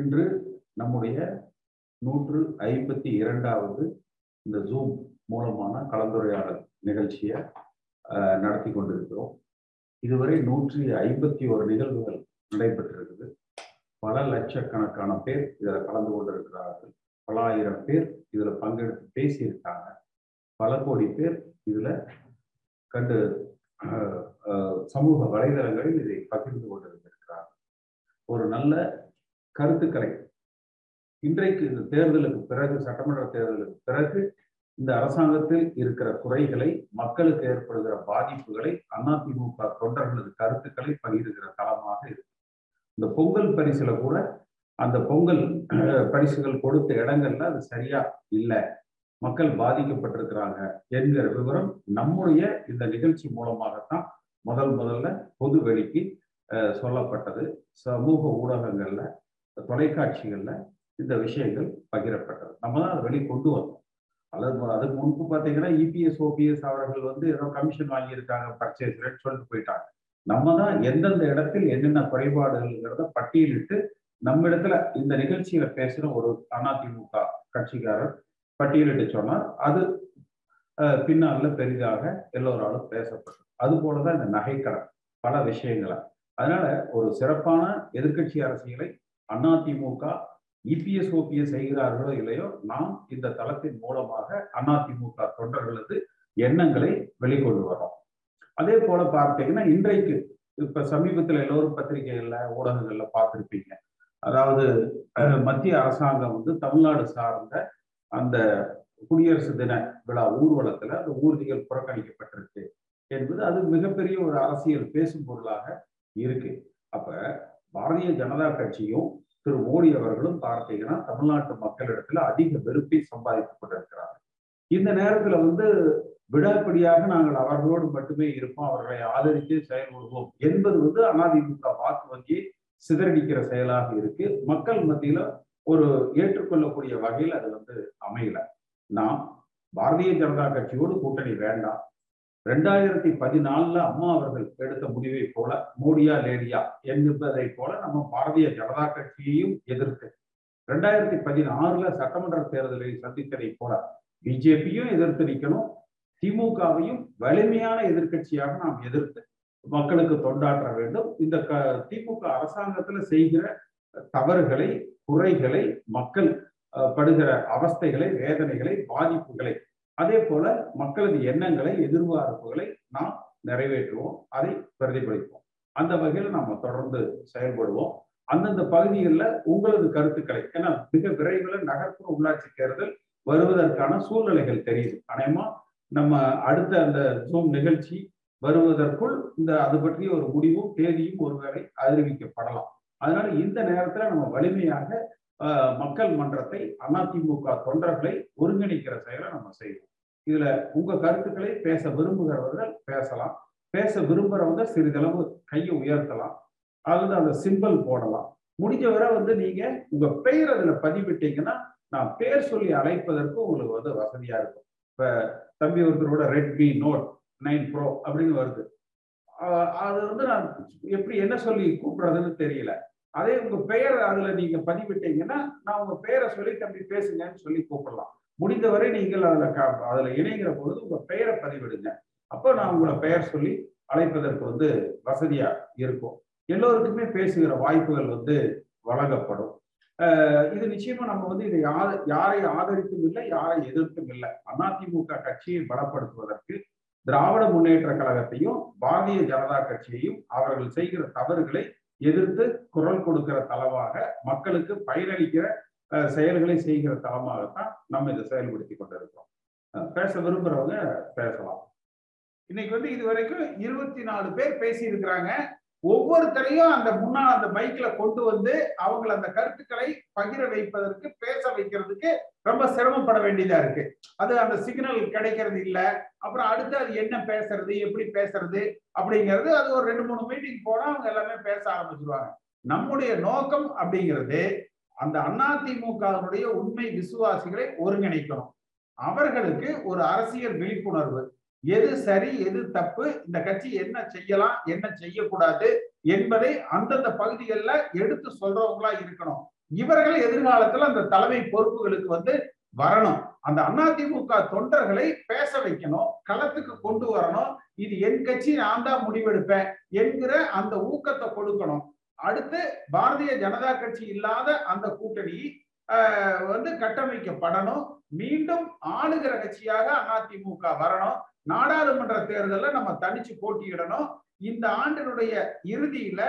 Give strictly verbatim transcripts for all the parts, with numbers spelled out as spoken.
இன்று நம்முடைய நூற்று ஐம்பத்தி இரண்டாவது இந்த ஜூம் மூலமான கலந்துரையாடல் நிகழ்ச்சியை நடத்தி கொண்டிருக்கிறோம். இதுவரை நூற்றி ஐம்பத்தி ஒரு நிகழ்வுகள் நடைபெற்றிருக்குது. பல லட்சக்கணக்கான பேர் இதில் கலந்து கொண்டிருக்கிறார்கள். பல ஆயிரம் பேர் இதில் பங்கெடுத்து பேசியிருக்காங்க. பல கோடி பேர் இதில் கண்டு சமூக வலைதளங்களில் இதை பகிர்ந்து கொண்டிருந்திருக்கிறார். ஒரு நல்ல கருத்துக்களை இன்றைக்கு இந்த தேர்தலுக்கு பிறகு, சட்டமன்ற தேர்தலுக்கு பிறகு இந்த அரசாங்கத்தில் இருக்கிற குறைகளை, மக்களுக்கு ஏற்படுகிற பாதிப்புகளை, அதிமுக தொண்டர்களது கருத்துக்களை பகிர்கிற தளமாக இருக்கு. இந்த பொங்கல் பரிசுல கூட அந்த பொங்கல் பரிசுகள் கொடுத்த இடங்கள்ல அது சரியா இல்லை, மக்கள் பாதிக்கப்பட்டிருக்கிறாங்க என்கிற விவரம் நம்முடைய இந்த நிகழ்ச்சி மூலமாகத்தான் முதல் முதல்ல பொது வெளிக்கு சொல்லப்பட்டது. சமூக ஊடகங்கள்ல, தொலைக்காட்சிகள்ல இந்த விஷயங்கள் பகிரப்பட்டது. நம்ம தான் அதை வெளியே கொண்டு வந்தோம். அல்லது அதுக்கு முன்பு பார்த்தீங்கன்னா இபிஎஸ் ஓபிஎஸ் அவர்கள் வந்து ஏதோ கமிஷன் வாங்கியிருக்காங்க, பர்ச்சேஸ் ரேட் சொல்லிட்டு போயிட்டாங்க. நம்ம தான் எந்தெந்த இடத்தில் என்னென்ன குறைபாடுகள்ங்கிறத பட்டியலிட்டு நம்ம இடத்துல இந்த நிகழ்ச்சியில பேசுகிற ஒரு அதிமுக கட்சிக்காரர் பட்டியலிட்டு சொன்னால் அது பின்னாளில் பெரிதாக எல்லோராலும் பேசப்பட்டது. அது போலதான் இந்த நகைக்கடன் பல விஷயங்களை. அதனால ஒரு சிறப்பான எதிர்கட்சி அரசியலை அதிமுக இபிஎஸ் ஓபிஎஸ் செய்கிறார்களோ இல்லையோ, நாம் இந்த தளத்தின் மூலமாக அதிமுக தொண்டர்களது எண்ணங்களை வெளிக்கொண்டு வரோம். அதே போல பார்த்தீங்கன்னா இன்றைக்கு இப்ப சமீபத்தில் எல்லோரும் பத்திரிகைகள்ல, ஊடகங்கள்ல பார்த்திருப்பீங்க. அதாவது மத்திய அரசாங்கம் வந்து தமிழ்நாடு சார்ந்த அந்த குடியரசு தின விழா ஊர்வலத்துல அந்த ஊர்திகள் புறக்கணிக்கப்பட்டிருக்கு என்பது அது மிகப்பெரிய ஒரு அரசியல் பேசும் பொருளாக இருக்கு. அப்ப பாரதிய ஜனதா கட்சியும் திரு மோடி அவர்களும் பார்த்தீங்கன்னா தமிழ்நாட்டு மக்களிடத்துல அதிக வெறுப்பை சம்பாதித்துக் கொண்டிருக்கிறார்கள். இந்த நேரத்துல வந்து விடாப்பிடியாக நாங்கள் அவர்களோடு மட்டுமே இருப்போம், அவர்களை ஆதரித்து செயல்படுவோம் என்பது வந்து அதிமுக வாக்கு வங்கியை சிதறடிக்கிற செயலாக இருக்கு. மக்கள் மத்தியில ஒரு ஏற்றுக்கொள்ளக்கூடிய வகையில் அது வந்து அமையல. நாம் பாரதிய ஜனதா கட்சியோடு கூட்டணி வேண்டாம். ரெண்டாயிரத்தி பதினாலுல அம்மா அவர்கள் எடுத்த முடிவை போல, மோடியா லேடியா என்பதை போல, நம்ம பாரதிய ஜனதா கட்சியையும் எதிர்த்து ரெண்டாயிரத்தி பதினாறுல சட்டமன்ற தேர்தலை சந்தித்ததை போல பிஜேபியும் எதிர்த்து நிற்கணும். திமுகவையும் வலிமையான எதிர்கட்சியாக நாம் எதிர்த்து மக்களுக்கு தொண்டாற்ற வேண்டும். இந்த க திமுக அரசாங்கத்துல செய்கிற தவறுகளை, குறைகளை, மக்கள் படுகிற அவஸ்தைகளை, வேதனைகளை, பாதிப்புகளை, அதே போல மக்களது எண்ணங்களை, எதிர்பார்ப்புகளை நாம் நிறைவேற்றுவோம், அதை பிரதிபலிப்போம். அந்த வகையில் நாம் தொடர்ந்து செயல்படுவோம். அந்தந்த பகுதிகளில் உங்களது கருத்துக்களை, ஏன்னா மிக விரைவில் நகர்ப்புற உள்ளாட்சி தேர்தல் வருவதற்கான சூழ்நிலைகள் தெரியுது. அனேமா நம்ம அடுத்த அந்த ஜூம் நிகழ்ச்சி வருவதற்குள் இந்த அது பற்றிய ஒரு முடிவும் தேதியும் ஒருவேளை அறிவிக்கப்படலாம். அதனால இந்த நேரத்துல நம்ம வலிமையாக மக்கள் மன்றத்தை, அதிமுக தொண்டர்களை ஒருங்கிணைக்கிற செயலை நம்ம செய்வோம். இதுல உங்க கருத்துக்களை பேச விரும்புகிறவர்கள் பேசலாம். பேச விரும்புறவங்க சிறிதளவு கையை உயர்த்தலாம், அல்லது அந்த சிம்பிள் போடலாம். முடிஞ்சவரை வந்து நீங்க உங்க பெயர் அதுல பதிவிட்டீங்கன்னா நான் பேர் சொல்லி அழைப்பதற்கு உங்களுக்கு வந்து வசதியா இருக்கும். இப்ப தம்பி ஒருத்தரோட ரெட்மி நோட் நைன் ப்ரோ அப்படின்னு வருது. அது வந்து நான் எப்படி என்ன சொல்லி கூப்பிடுறதுன்னு தெரியல. அதே உங்க பெயர் அதுல நீங்க பதிவிட்டீங்கன்னா நான் உங்க பெயரை சொல்லி தம்பி பேசுங்கன்னு சொல்லி கூப்பிடலாம். முடிந்தவரை நீங்கள் அதுல அதுல இணைகிற பொழுது உங்க பெயரை பதிவிடுங்க. அப்போ நான் உங்களை பெயர் சொல்லி அழைப்பதற்கு வந்து வசதியா இருக்கும். எல்லோருக்குமே பேசுகிற வாய்ப்புகள் வந்து வழங்கப்படும். இது நிச்சயமா நம்ம வந்து இதை யார் யாரை ஆதரித்தும் இல்லை, யாரை எதிர்த்தும் இல்லை. அதிமுக கட்சியை பலப்படுத்துவதற்கு திராவிட முன்னேற்ற கழகத்தையும் பாரதிய ஜனதா கட்சியையும் அவர்கள் செய்கிற தவறுகளை எதிர்த்து குரல் கொடுக்கிற தளமாக, மக்களுக்கு பயனளிக்கிற செயல்களை செய்கிற தளமாகத்தான் நம்ம இதை செயல்படுத்தி கொண்டிருக்கிறோம். பேச விரும்புறவங்க பேசலாம். இன்னைக்கு வந்து இது வரைக்கும் இருபத்தி நாலு பேர் பேசியிருக்கிறாங்க. ஒவ்வொருத்தரையும் அந்த முன்னால் அந்த பைக்ல கொண்டு வந்து அவங்களை அந்த கருத்துக்களை பகிர வைப்பதற்கு, பேச வைக்கிறதுக்கு ரொம்ப சிரமப்பட வேண்டியதா இருக்கு. அது அந்த சிக்னல் கிடைக்கிறது இல்லை. அப்புறம் அடுத்து அது என்ன பேசுறது, எப்படி பேசுறது அப்படிங்கிறது அது ஒரு ரெண்டு மூணு மீட்டிங் போனா அவங்க எல்லாமே பேச ஆரம்பிச்சிருவாங்க. நம்முடைய நோக்கம் அப்படிங்கிறது அந்த அதிமுகவினுடைய உண்மை விசுவாசிகளை ஒருங்கிணைக்கணும். அவர்களுக்கு ஒரு அரசியல் விழிப்புணர்வு, எது சரி எது தப்பு, இந்த கட்சி என்ன செய்யலாம் என்ன செய்யக்கூடாது என்பதை அந்தந்த பகுதிகளில் எடுத்து சொல்றவங்களா இருக்கணும். இவர்கள் எதிர்காலத்துல அந்த தலைமை பொறுப்புகளுக்கு வந்து வரணும். அந்த அதிமுக தொண்டர்களை பேச வைக்கணும், களத்துக்கு கொண்டு வரணும். இது என் கட்சி, நான் தான் முடிவெடுப்பேன் என்கிற அந்த ஊக்கத்தை கொடுக்கணும். அடுத்து பாரதிய ஜனதா கட்சி இல்லாத அந்த கூட்டணி வந்து கட்டமைக்கப்படணும். மீண்டும் ஆளுகிற கட்சியாக அதிமுக வரணும். நாடாளுமன்ற தேர்தலில் நம்ம தனிச்சு போட்டியிடணும். இந்த ஆண்டினுடைய இறுதியில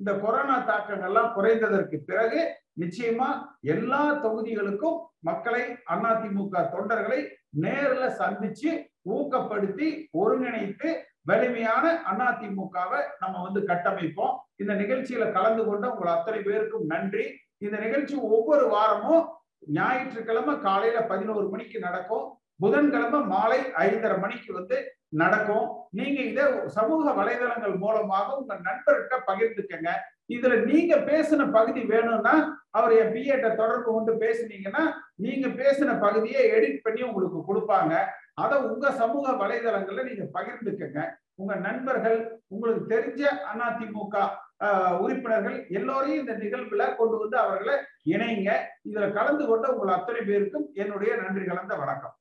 இந்த கொரோனா தாக்கங்கள்லாம் குறைந்ததற்கு பிறகு நிச்சயமா எல்லா தொகுதிகளுக்கும் மக்களை, அதிமுக தொண்டர்களை நேர்ல சந்திச்சு ஊக்கப்படுத்தி ஒருங்கிணைத்து வலிமையான அதிமுகவை நம்ம வந்து கட்டமைப்போம். இந்த நிகழ்ச்சியில கலந்து கொண்ட உங்களை அத்தனை பேருக்கும் நன்றி. இந்த நிகழ்ச்சி ஒவ்வொரு வாரமும் ஞாயிற்றுக்கிழமை காலையில பதினோரு மணிக்கு நடக்கும், புதன்கிழமை மாலை ஐந்தரை மணிக்கு வந்து நடக்கும். நீங்க இதை சமூக வலைதளங்கள் மூலமாக உங்க நண்பர்கிட்ட பகிர்ந்துக்கங்க. இதுல நீங்க பேசின பகுதி வேணும்னா அவர் என் பிஏட்ட தொடர்பு கொண்டு பேசினீங்கன்னா நீங்க பேசின பகுதியை எடிட் பண்ணி உங்களுக்கு கொடுப்பாங்க. அதை உங்க சமூக வலைதளங்கள்ல நீங்க பகிர்ந்துக்கங்க. உங்க நண்பர்கள், உங்களுக்கு தெரிஞ்ச அதிமுக உறுப்பினர்கள் எல்லோரையும் இந்த நிகழ்வுல கொண்டு வந்து அவர்களை இணைங்க. இதுல கலந்து கொண்ட உங்கள் அத்தனை பேருக்கும் என்னுடைய நன்றி கலந்த வணக்கம்.